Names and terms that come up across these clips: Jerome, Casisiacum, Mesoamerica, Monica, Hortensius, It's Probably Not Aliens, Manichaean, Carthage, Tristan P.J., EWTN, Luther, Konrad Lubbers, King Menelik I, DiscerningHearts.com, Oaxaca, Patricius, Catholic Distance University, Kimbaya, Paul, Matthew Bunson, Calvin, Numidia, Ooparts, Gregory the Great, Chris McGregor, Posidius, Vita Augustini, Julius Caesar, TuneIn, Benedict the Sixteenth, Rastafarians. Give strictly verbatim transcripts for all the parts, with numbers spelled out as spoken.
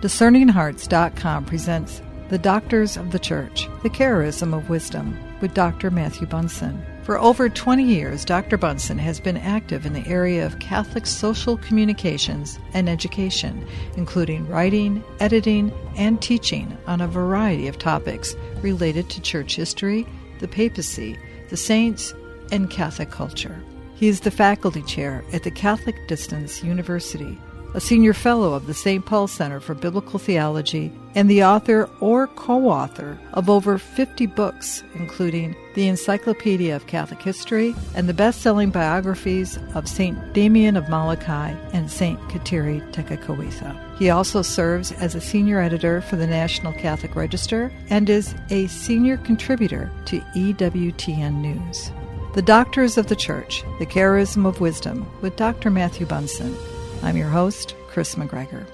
Discerning Hearts dot com presents The Doctors of the Church, The Charism of Wisdom, with Doctor Matthew Bunson. For over twenty years, Doctor Bunson has been active in the area of Catholic social communications and education, including writing, editing, and teaching on a variety of topics related to church history, the papacy, the saints, and Catholic culture. He is the faculty chair at the Catholic Distance University, a senior fellow of the Saint Paul Center for Biblical Theology, and the author or co-author of over fifty books, including the Encyclopedia of Catholic History and the best-selling biographies of Saint Damien of Molokai and Saint Kateri Tekakwitha. He also serves as a senior editor for the National Catholic Register and is a senior contributor to E W T N News. The Doctors of the Church, The Charism of Wisdom, with Doctor Matthew Bunson. I'm your host, Chris McGregor.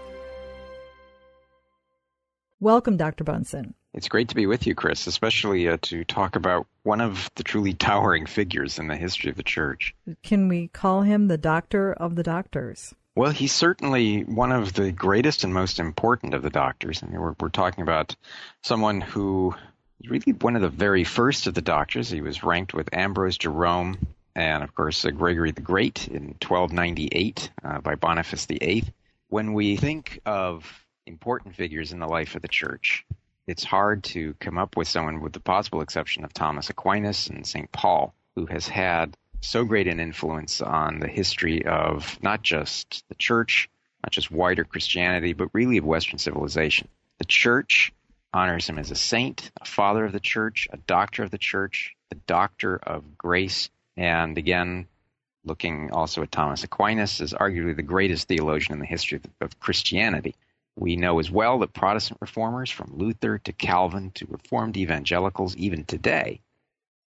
Welcome, Doctor Bunson. It's great to be with you, Chris, especially uh, to talk about one of the truly towering figures in the history of the Church. Can we call him the Doctor of the Doctors? Well, he's certainly one of the greatest and most important of the doctors. I mean, we're, we're talking about someone who is really one of the very first of the doctors. He was ranked with Ambrose, Jerome, and, of course, uh, Gregory the Great in twelve ninety-eight uh, by Boniface the eighth. When we think of important figures in the life of the Church, it's hard to come up with someone, with the possible exception of Thomas Aquinas and Saint Paul, who has had so great an influence on the history of not just the Church, not just wider Christianity, but really of Western civilization. The Church honors him as a saint, a father of the Church, a doctor of the Church, the doctor of grace. And again, looking also at Thomas Aquinas as arguably the greatest theologian in the history of Christianity. We know as well that Protestant reformers, from Luther to Calvin to Reformed evangelicals, even today,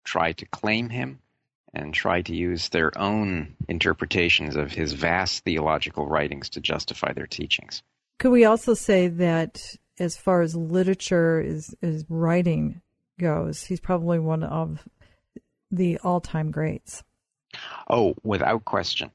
try to claim him and try to use their own interpretations of his vast theological writings to justify their teachings. Could we also say that as far as literature is, is writing goes, he's probably one of the all-time greats? Oh, without question.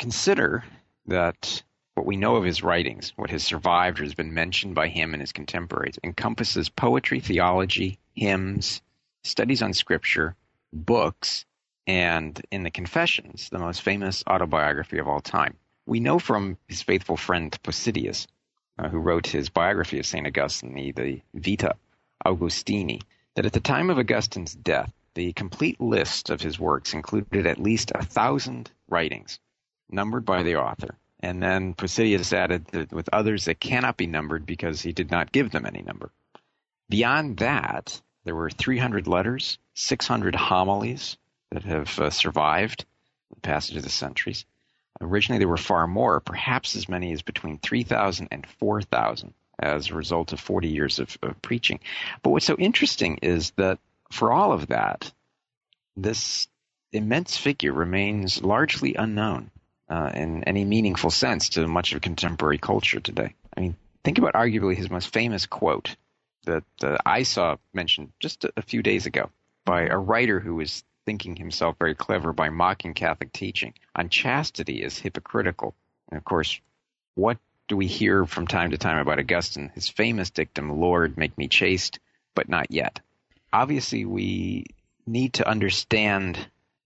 Consider that what we know of his writings, what has survived or has been mentioned by him and his contemporaries, encompasses poetry, theology, hymns, studies on scripture, books, and in the Confessions, the most famous autobiography of all time. We know from his faithful friend Posidius, uh, who wrote his biography of Saint Augustine, the, the Vita Augustini, that at the time of Augustine's death, the complete list of his works included at least a thousand writings, numbered by the author. And then Posidius added that with others that cannot be numbered because he did not give them any number. Beyond that, there were three hundred letters, six hundred homilies that have uh, survived the passage of the centuries. Originally, there were far more, perhaps as many as between three thousand and four thousand as a result of forty years of, of preaching. But what's so interesting is that for all of that, this immense figure remains largely unknown uh, in any meaningful sense to much of contemporary culture today. I mean, think about arguably his most famous quote that uh, I saw mentioned just a, a few days ago by a writer who was thinking himself very clever by mocking Catholic teaching on chastity as hypocritical. And of course, what do we hear from time to time about Augustine? His famous dictum, "Lord, make me chaste, but not yet." Obviously, we need to understand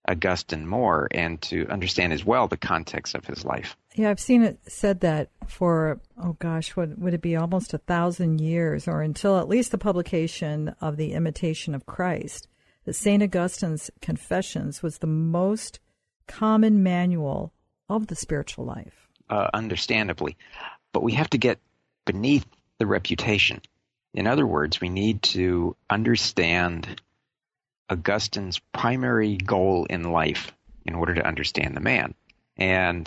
Augustine more and to understand as well the context of his life. Yeah, I've seen it said that for, oh gosh, would, would it be almost a thousand years or until at least the publication of the Imitation of Christ, that Saint Augustine's Confessions was the most common manual of the spiritual life. Uh, understandably. But we have to get beneath the reputation. In other words, we need to understand Augustine's primary goal in life in order to understand the man. And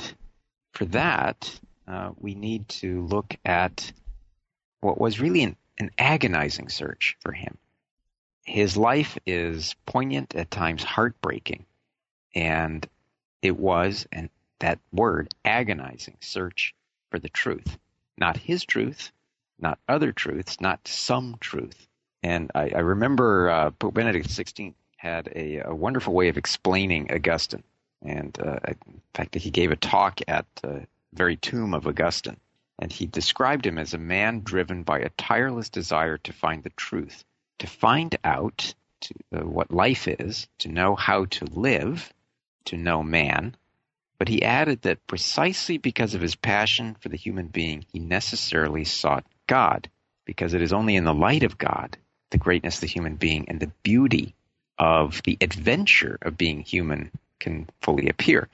for that, uh, we need to look at what was really an, an agonizing search for him. His life is poignant, at times heartbreaking, and it was, and that word, agonizing search for the truth, not his truth, not other truths, not some truth. And I, I remember uh, Pope Benedict the sixteenth had a, a wonderful way of explaining Augustine. And uh, in fact, he gave a talk at the very tomb of Augustine and he described him as a man driven by a tireless desire to find the truth, to find out to, uh, what life is, to know how to live, to know man. But he added that precisely because of his passion for the human being, he necessarily sought God, because it is only in the light of God, the greatness of the human being and the beauty of the adventure of being human can fully appear.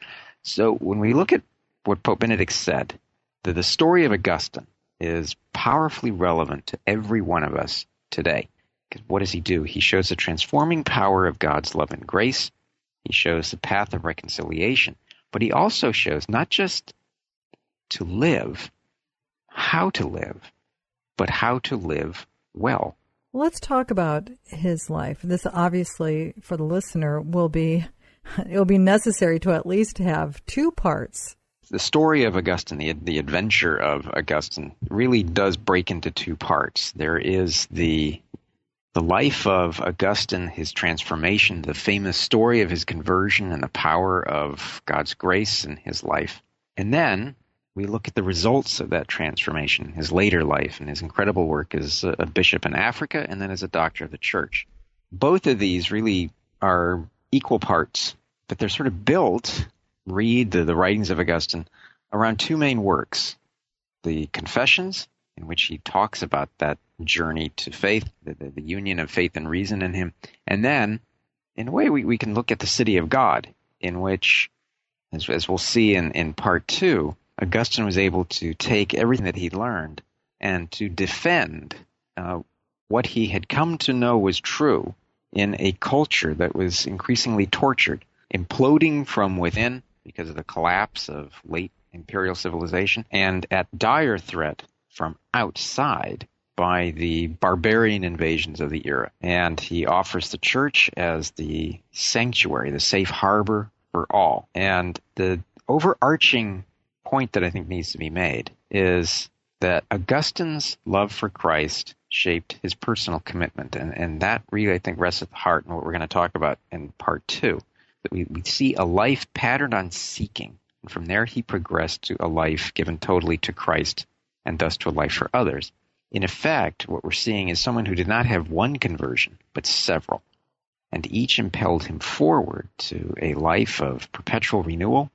So when we look at what Pope Benedict said, that the story of Augustine is powerfully relevant to every one of us today. Because what does he do? He shows the transforming power of God's love and grace. He shows the path of reconciliation. But he also shows not just to live, how to live, but how to live well. Let's talk about his life. This obviously, for the listener, will be it will be necessary to at least have two parts. The story of Augustine, the, the adventure of Augustine, really does break into two parts. There is the the life of Augustine, his transformation, the famous story of his conversion and the power of God's grace in his life. And then we look at the results of that transformation, his later life and his incredible work as a bishop in Africa and then as a doctor of the church. Both of these really are equal parts, but they're sort of built, read the, the writings of Augustine, around two main works, the Confessions, in which he talks about that journey to faith, the, the, the union of faith and reason in him. And then, in a way, we, we can look at the City of God, in which, as, as we'll see in, in part two, Augustine was able to take everything that he learned and to defend uh, what he had come to know was true in a culture that was increasingly tortured, imploding from within because of the collapse of late imperial civilization, and at dire threat from outside by the barbarian invasions of the era. And he offers the church as the sanctuary, the safe harbor for all. And the overarching point that I think needs to be made is that Augustine's love for Christ shaped his personal commitment. And, and that really, I think, rests at the heart in what we're going to talk about in part two, that we, we see a life patterned on seeking. And from there, he progressed to a life given totally to Christ and thus to a life for others. In effect, what we're seeing is someone who did not have one conversion, but several, and each impelled him forward to a life of perpetual renewal,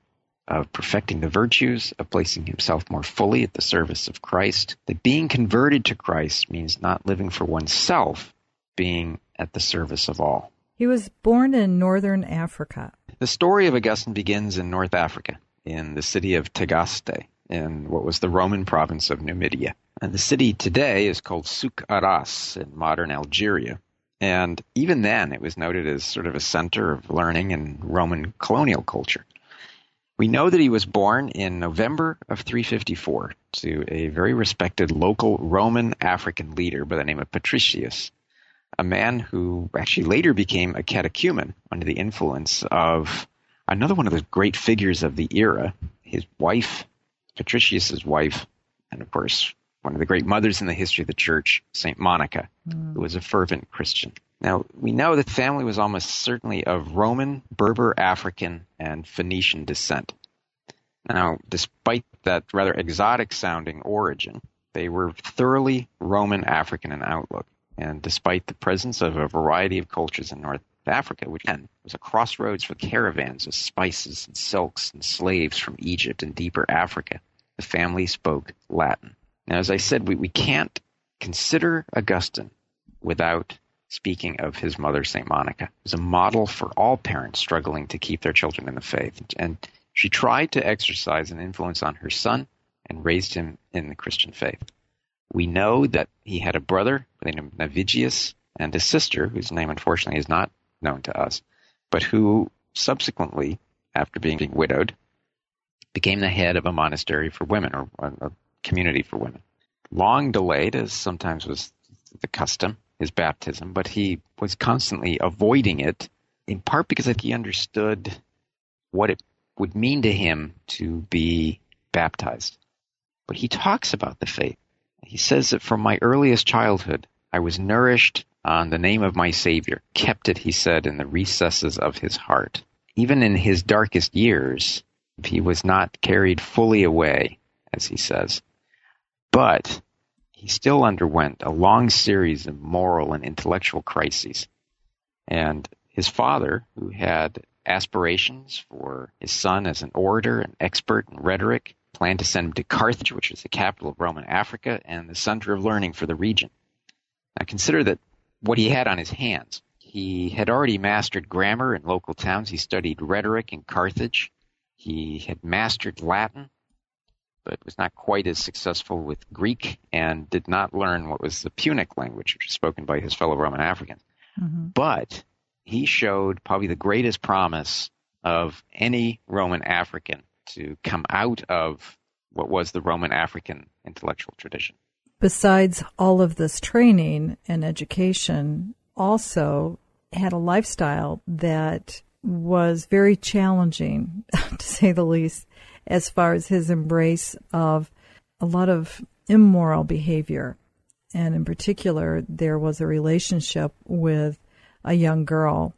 of perfecting the virtues, of placing himself more fully at the service of Christ. That being converted to Christ means not living for oneself, being at the service of all. He was born in northern Africa. The story of Augustine begins in North Africa, in the city of Tagaste, in what was the Roman province of Numidia. And the city today is called Souk Ahras in modern Algeria. And even then, it was noted as sort of a center of learning in Roman colonial culture. We know that he was born in November of three fifty-four to a very respected local Roman African leader by the name of Patricius, a man who actually later became a catechumen under the influence of another one of the great figures of the era, his wife, Patricius's wife, and of course, one of the great mothers in the history of the church, Saint Monica, mm. who was a fervent Christian. Now, we know that the family was almost certainly of Roman, Berber, African, and Phoenician descent. Now, despite that rather exotic-sounding origin, they were thoroughly Roman, African in outlook. And despite the presence of a variety of cultures in North Africa, which then was a crossroads for caravans of spices and silks and slaves from Egypt and deeper Africa, the family spoke Latin. Now, as I said, we, we can't consider Augustine without speaking of his mother, Saint Monica, as a model for all parents struggling to keep their children in the faith. And she tried to exercise an influence on her son and raised him in the Christian faith. We know that he had a brother by the name of Navigius and a sister, whose name unfortunately is not known to us, but who subsequently, after being widowed, became the head of a monastery for women, or a community for women. Long delayed, as sometimes was the custom, his baptism, but he was constantly avoiding it, in part because I think he understood what it would mean to him to be baptized. But he talks about the faith. He says that from my earliest childhood, I was nourished on the name of my Savior, kept it, he said, in the recesses of his heart. Even in his darkest years, he was not carried fully away, as he says. But he still underwent a long series of moral and intellectual crises. And his father, who had aspirations for his son as an orator and expert in rhetoric, planned to send him to Carthage, which was the capital of Roman Africa and the center of learning for the region. Now consider that what he had on his hands. He had already mastered grammar in local towns. He studied rhetoric in Carthage. He had mastered Latin, but was not quite as successful with Greek and did not learn what was the Punic language, which was spoken by his fellow Roman Africans. Mm-hmm. But he showed probably the greatest promise of any Roman African to come out of what was the Roman African intellectual tradition. Besides all of this training and education, also had a lifestyle that was very challenging, to say the least, as far as his embrace of a lot of immoral behavior. And in particular, there was a relationship with a young girl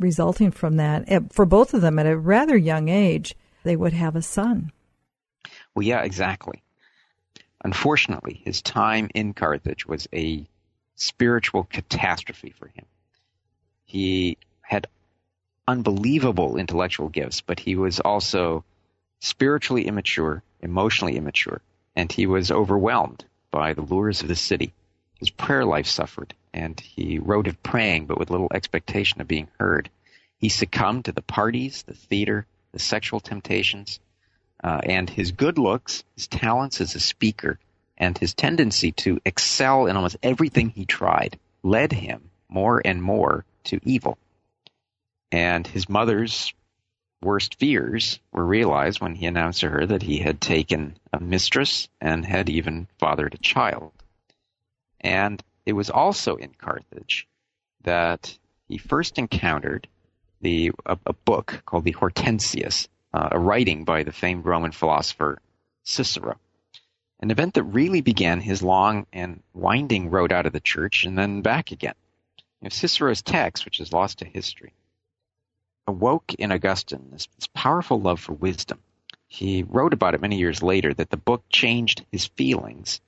resulting from that. For both of them, at a rather young age, they would have a son. Well, yeah, exactly. Unfortunately, his time in Carthage was a spiritual catastrophe for him. He had unbelievable intellectual gifts, but he was also spiritually immature, emotionally immature, and he was overwhelmed by the lures of the city. His prayer life suffered, and he wrote of praying, but with little expectation of being heard. He succumbed to the parties, the theater, the sexual temptations, uh, and his good looks, his talents as a speaker, and his tendency to excel in almost everything he tried led him more and more to evil. And his mother's worst fears were realized when he announced to her that he had taken a mistress and had even fathered a child. And it was also in Carthage that he first encountered the a, a book called the Hortensius, uh, a writing by the famed Roman philosopher Cicero, an event that really began his long and winding road out of the church and then back again. You know, Cicero's text, which is lost to history, awoke in Augustine this, this powerful love for wisdom. He wrote about it many years later, that the book changed his feelings.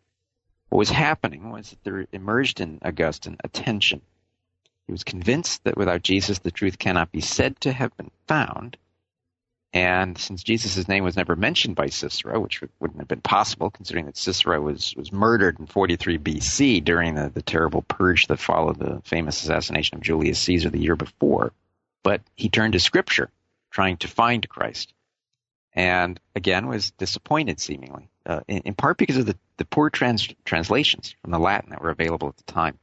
What was happening was that there emerged in Augustine a tension. He was convinced that without Jesus, the truth cannot be said to have been found. And since Jesus' name was never mentioned by Cicero, which wouldn't have been possible considering that Cicero was, was murdered in forty-three B C during the, the terrible purge that followed the famous assassination of Julius Caesar the year before, but he turned to Scripture, trying to find Christ, and again was disappointed seemingly, uh, in, in part because of the, the poor trans- translations from the Latin that were available at the time.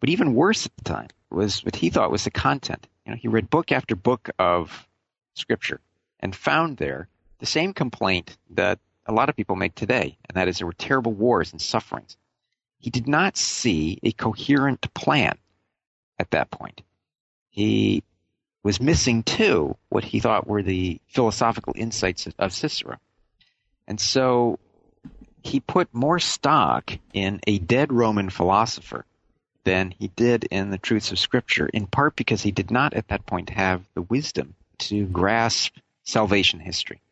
But even worse at the time was what he thought was the content. You know, he read book after book of Scripture and found there the same complaint that a lot of people make today, and that is there were terrible wars and sufferings. He did not see a coherent plan at that point. He was missing, too, what he thought were the philosophical insights of, of Cicero. And so he put more stock in a dead Roman philosopher than he did in the truths of Scripture, in part because he did not at that point have the wisdom to grasp salvation history.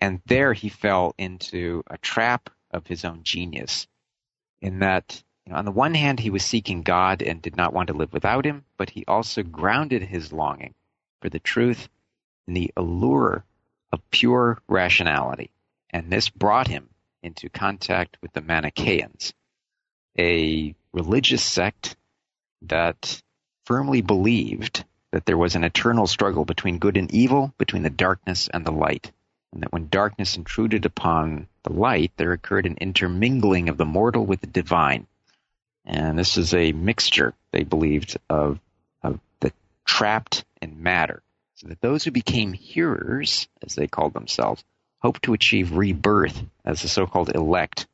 And there he fell into a trap of his own genius, in that, you know, on the one hand, he was seeking God and did not want to live without him, but he also grounded his longing for the truth in the allure of pure rationality. And this brought him into contact with the Manichaeans, a religious sect that firmly believed that there was an eternal struggle between good and evil, between the darkness and the light, and that when darkness intruded upon the light, there occurred an intermingling of the mortal with the divine. And this is a mixture, they believed, of, of the trapped in matter, so that those who became hearers, as they called themselves, hoped to achieve rebirth as the so-called elect,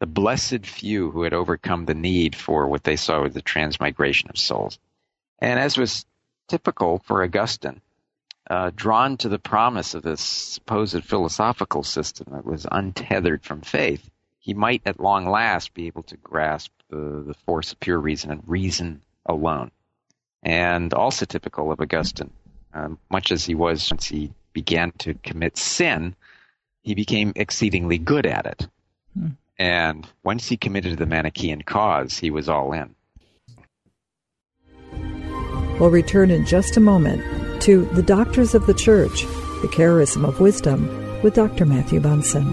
the blessed few who had overcome the need for what they saw as the transmigration of souls. And as was typical for Augustine, uh, drawn to the promise of this supposed philosophical system that was untethered from faith, he might at long last be able to grasp the, the force of pure reason and reason alone. And also typical of Augustine, um, much as he was once he began to commit sin, he became exceedingly good at it. Hmm. And once he committed to the Manichaean cause, he was all in. We'll return in just a moment to The Doctors of the Church, The Charism of Wisdom, with Doctor Matthew Bunson.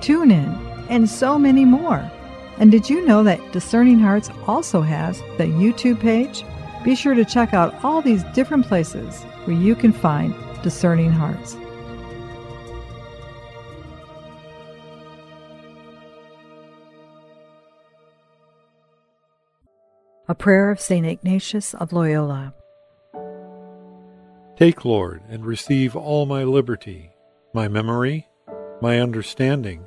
TuneIn, and so many more? And did you know that Discerning Hearts also has the YouTube page? Be sure to check out all these different places where you can find Discerning Hearts. A prayer of Saint Ignatius of Loyola. Take, Lord, and receive all my liberty, my memory, my understanding,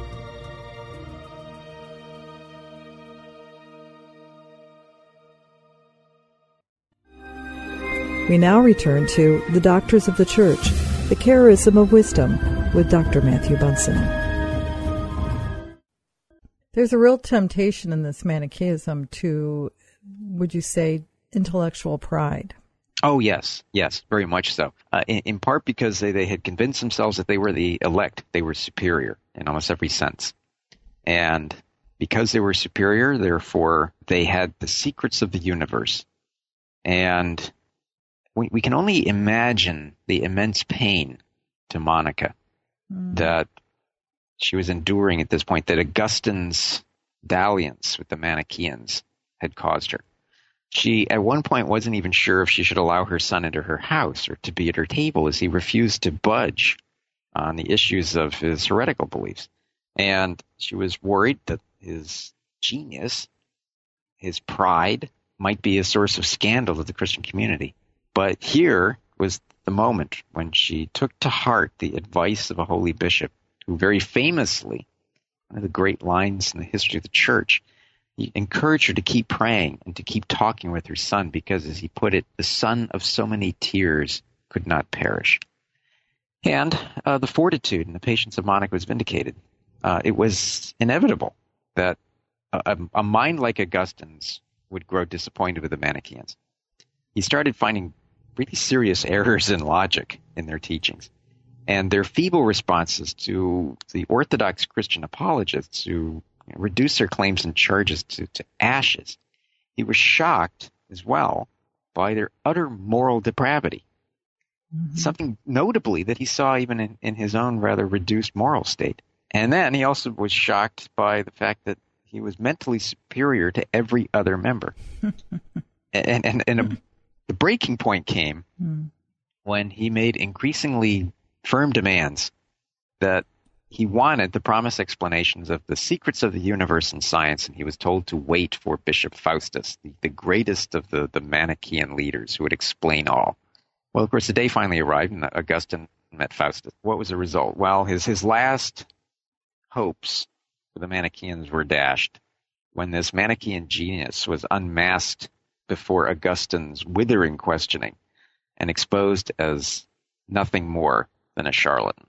We now return to The Doctors of the Church, The Charism of Wisdom, with Doctor Matthew Bunson. There's a real temptation in this Manichaeism to, would you say, intellectual pride? Oh, yes. Yes, very much so. Uh, in, in part because they, they had convinced themselves that they were the elect. They were superior in almost every sense. And because they were superior, therefore, they had the secrets of the universe. And we, we can only imagine the immense pain to Monica mm. that she was enduring at this point, that Augustine's dalliance with the Manichaeans had caused her. She, at one point, wasn't even sure if she should allow her son into her house or to be at her table, as he refused to budge on the issues of his heretical beliefs. And she was worried that his genius, his pride, might be a source of scandal to the Christian community. But here was the moment when she took to heart the advice of a holy bishop, who very famously, one of the great lines in the history of the church, he encouraged her to keep praying and to keep talking with her son because, as he put it, the son of so many tears could not perish. And uh, the fortitude and the patience of Monica was vindicated. Uh, it was inevitable that a, a mind like Augustine's would grow disappointed with the Manichaeans. He started finding really serious errors in logic in their teachings. And their feeble responses to the Orthodox Christian apologists who reduce their claims and charges to, to ashes. He was shocked as well by their utter moral depravity, mm-hmm. something notably that he saw even in, in his own rather reduced moral state. And then he also was shocked by the fact that he was mentally superior to every other member. and and, and a, the breaking point came mm. when he made increasingly firm demands that he wanted the promised explanations of the secrets of the universe and science, and he was told to wait for Bishop Faustus, the, the greatest of the, the Manichaean leaders, who would explain all. Well, of course, the day finally arrived, and Augustine met Faustus. What was the result? Well, his, his last hopes for the Manichaeans were dashed when this Manichaean genius was unmasked before Augustine's withering questioning and exposed as nothing more than a charlatan.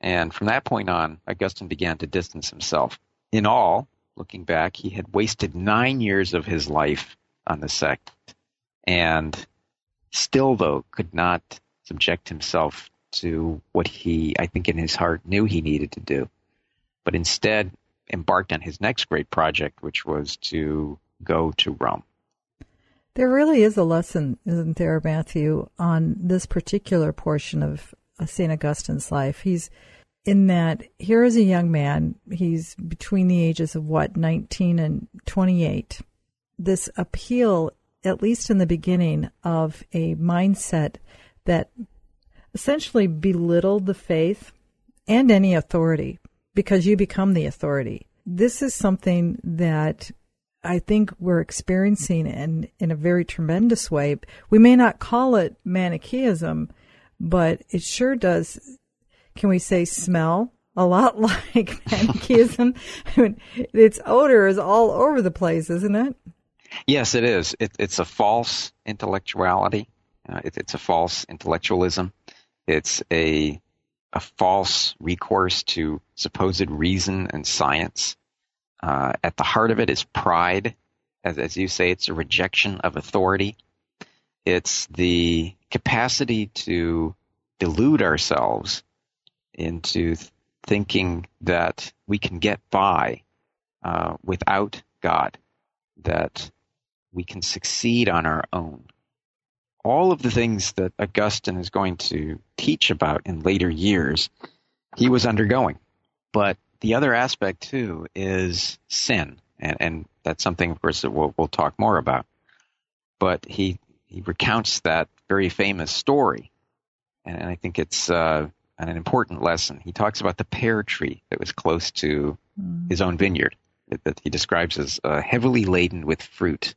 And from that point on, Augustine began to distance himself. In all, looking back, he had wasted nine years of his life on the sect, and still, though, could not subject himself to what he, I think in his heart, knew he needed to do, but instead embarked on his next great project, which was to go to Rome. There really is a lesson, isn't there, Matthew, on this particular portion of Saint Augustine's life. He's in that here is a young man. He's between the ages of, what, nineteen and twenty-eight. This appeal, at least in the beginning, of a mindset that essentially belittled the faith and any authority because you become the authority. This is something that I think we're experiencing in, in a very tremendous way. We may not call it Manichaeism, but it sure does, can we say, smell a lot like Manichaeism. I mean, its odor is all over the place, isn't it? Yes, it is. It, it's a false intellectuality. Uh, it, it's a false intellectualism. It's a a false recourse to supposed reason and science. Uh, at the heart of it is pride. As, as you say, it's a rejection of authority. It's the capacity to delude ourselves into th- thinking that we can get by uh, without God, that we can succeed on our own. All of the things that Augustine is going to teach about in later years, he was undergoing. But the other aspect, too, is sin. And, and that's something, of course, that we'll, we'll talk more about. But he he recounts that very famous story. And, and I think it's uh, an important lesson. He talks about the pear tree that was close to mm. his own vineyard, that, that he describes as uh, heavily laden with fruit,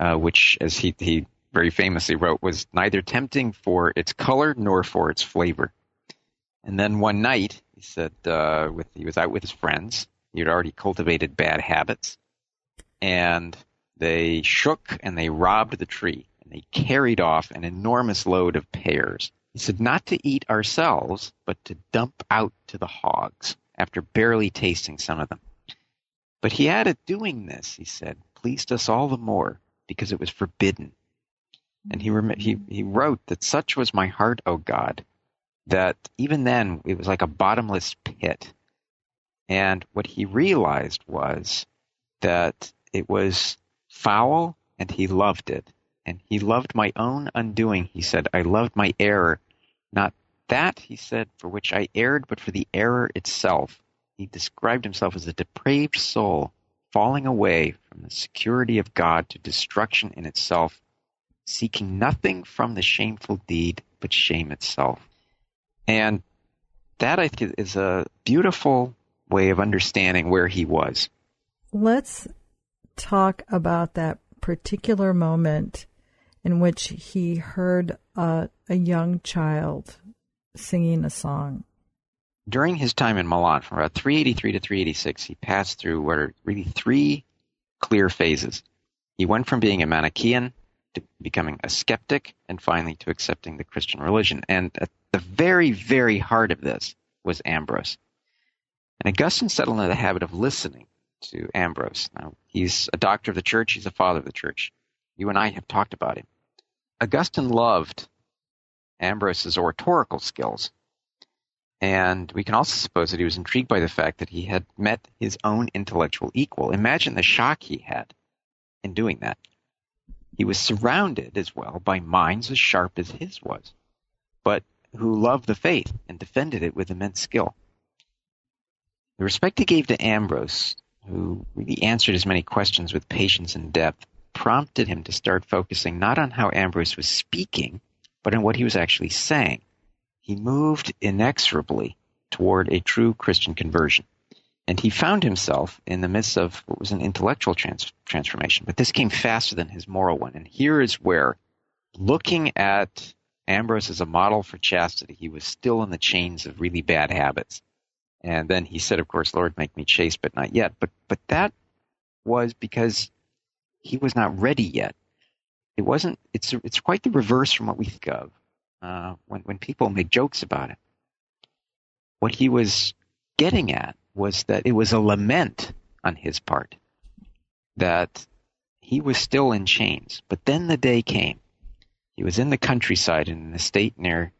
uh, which, as he, he very famously wrote, was neither tempting for its color nor for its flavor. And then one night, he said uh, with he was out with his friends. He had already cultivated bad habits. And they shook and they robbed the tree. And they carried off an enormous load of pears. He said not to eat ourselves, but to dump out to the hogs after barely tasting some of them. But he added, doing this, he said, pleased us all the more because it was forbidden. And he, rem- he, he wrote that such was my heart, O God, that even then it was like a bottomless pit. And what he realized was that it was foul and he loved it. And he loved my own undoing, he said. I loved my error. Not that, he said, for which I erred, but for the error itself. He described himself as a depraved soul, falling away from the security of God to destruction in itself, seeking nothing from the shameful deed but shame itself. And that, I think, is a beautiful way of understanding where he was. Let's talk about that particular moment in which he heard a, a young child singing a song. During his time in Milan, from about three eighty-three to three eighty-six, he passed through what are really three clear phases. He went from being a Manichaean to becoming a skeptic, and finally to accepting the Christian religion. And at the very, very heart of this was Ambrose. And Augustine settled into the habit of listening to Ambrose. Now, he's a doctor of the church. He's a father of the church. You and I have talked about him. Augustine loved Ambrose's oratorical skills. And we can also suppose that he was intrigued by the fact that he had met his own intellectual equal. Imagine the shock he had in doing that. He was surrounded as well by minds as sharp as his was, but who loved the faith and defended it with immense skill. The respect he gave to Ambrose, who really answered his many questions with patience and depth, prompted him to start focusing not on how Ambrose was speaking, but on what he was actually saying. He moved inexorably toward a true Christian conversion, and he found himself in the midst of what was an intellectual trans- transformation, but this came faster than his moral one. And here is where looking at Ambrose is a model for chastity. He was still in the chains of really bad habits. And then he said, of course, Lord, make me chaste, but not yet. But but that was because he was not ready yet. It wasn't. It's it's quite the reverse from what we think of uh, when when people make jokes about it. What he was getting at was that it was a lament on his part that he was still in chains. But then the day came. He was in the countryside in an estate near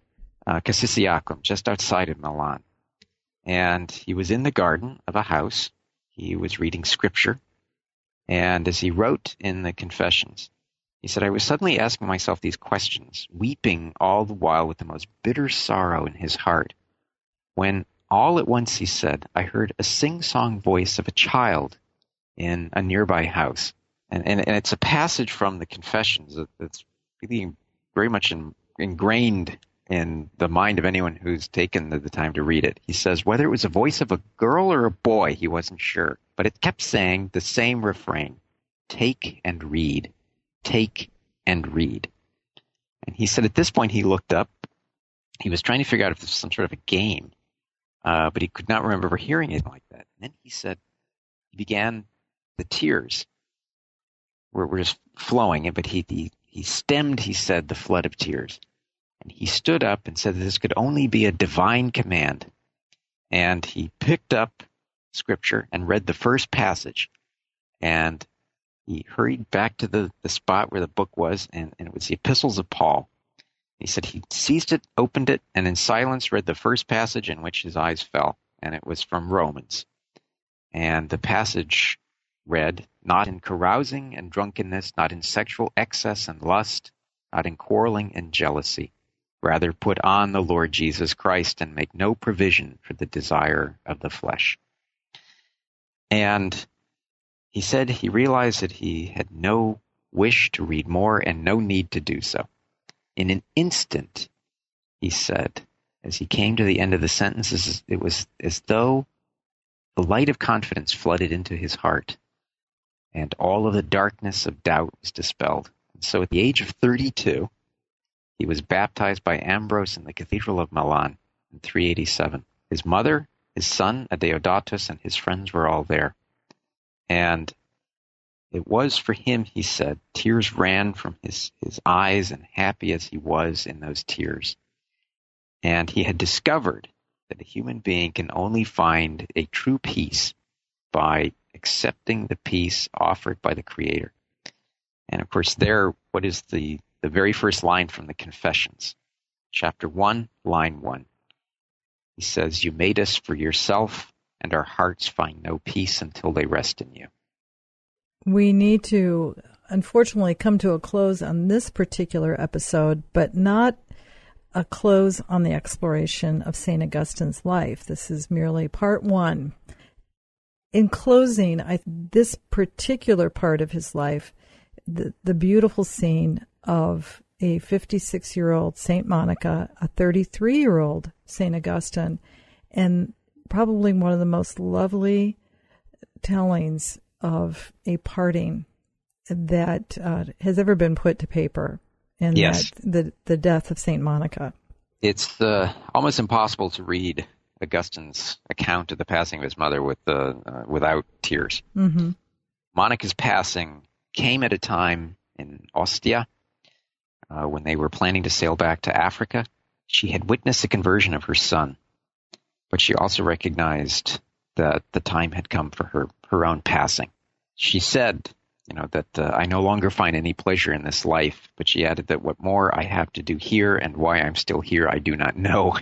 uh, Casisiacum, just outside of Milan. And he was in the garden of a house. He was reading scripture. And as he wrote in the Confessions, he said, I was suddenly asking myself these questions, weeping all the while with the most bitter sorrow in his heart. When all at once, he said, I heard a sing-song voice of a child in a nearby house. And, and, and it's a passage from the Confessions that's really very much in, ingrained in the mind of anyone who's taken the, the time to read it. He says, whether it was a voice of a girl or a boy, he wasn't sure, but it kept saying the same refrain, take and read, take and read. And he said at this point he looked up. He was trying to figure out if this was some sort of a game, uh, but he could not remember ever hearing anything like that. And then he said, he began, the tears were, were just flowing, but he, he, he stemmed, he said, the flood of tears. And he stood up and said that this could only be a divine command. And he picked up scripture and read the first passage. And he hurried back to the, the spot where the book was, and, and it was the Epistles of Paul. He said he seized it, opened it, and in silence read the first passage in which his eyes fell. And it was from Romans. And the passage read, not in carousing and drunkenness, not in sexual excess and lust, not in quarreling and jealousy. Rather, put on the Lord Jesus Christ and make no provision for the desire of the flesh. And he said he realized that he had no wish to read more and no need to do so. In an instant, he said, as he came to the end of the sentences, it was as though the light of confidence flooded into his heart, and all of the darkness of doubt was dispelled. And so at the age of thirty-two, he was baptized by Ambrose in the Cathedral of Milan in three eighty-seven. His mother, his son, Adeodatus, and his friends were all there. And it was for him, he said, tears ran from his, his eyes, and happy as he was in those tears. And he had discovered that a human being can only find a true peace by accepting the peace offered by the Creator. And of course, there, what is the The very first line from the Confessions, chapter one, line one. He says, you made us for yourself, and our hearts find no peace until they rest in you. We need to, unfortunately, come to a close on this particular episode, but not a close on the exploration of Saint Augustine's life. This is merely part one. In closing, I, this particular part of his life, the, the beautiful scene of a fifty-six-year-old Saint Monica, a thirty-three-year-old Saint Augustine, and probably one of the most lovely tellings of a parting that uh, has ever been put to paper, and yes, that, the, the death of Saint Monica. It's uh, almost impossible to read Augustine's account of the passing of his mother with uh, uh, without tears. Mm-hmm. Monica's passing came at a time in Ostia, Uh, when they were planning to sail back to Africa. She had witnessed the conversion of her son, but she also recognized that the time had come for her, her own passing. She said, you know, that uh, I no longer find any pleasure in this life, but she added that what more I have to do here and why I'm still here, I do not know.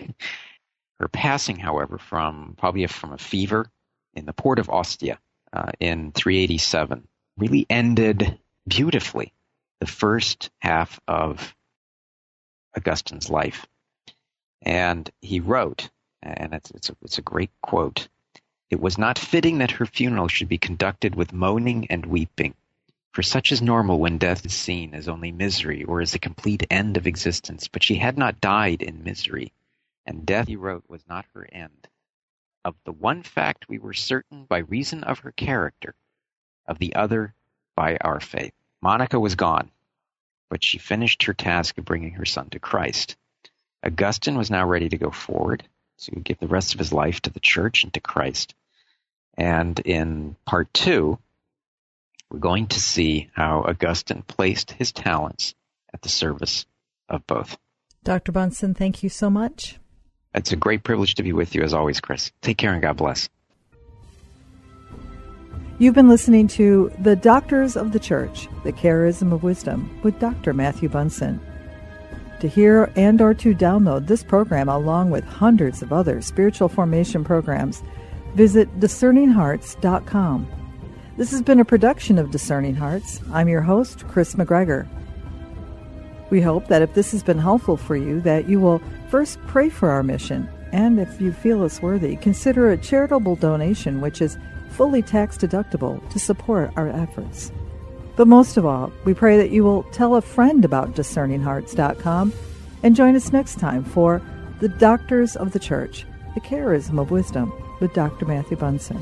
Her passing, however, from probably from a fever in the port of Ostia uh, in three eighty-seven really ended beautifully the first half of Augustine's life. And he wrote, and it's, it's, a, it's a great quote, it was not fitting that her funeral should be conducted with moaning and weeping, for such is normal when death is seen as only misery or as the complete end of existence. But she had not died in misery, and death, he wrote, was not her end. Of the one fact we were certain by reason of her character, of the other by our faith. Monica was gone, but she finished her task of bringing her son to Christ. Augustine was now ready to go forward, so he would give the rest of his life to the church and to Christ. And in part two, we're going to see how Augustine placed his talents at the service of both. Doctor Bunson, thank you so much. It's a great privilege to be with you as always, Chris. Take care and God bless. You've been listening to The Doctors of the Church, The Charism of Wisdom with Doctor Matthew Bunson. To hear and or to download this program along with hundreds of other spiritual formation programs, visit discerning hearts dot com. This has been a production of Discerning Hearts. I'm your host, Chris McGregor. We hope that if this has been helpful for you, that you will first pray for our mission, and if you feel it's worthy, consider a charitable donation, which is fully tax-deductible, to support our efforts. But most of all, we pray that you will tell a friend about discerning hearts dot com and join us next time for The Doctors of the Church, The Charism of Wisdom with Doctor Matthew Bunson.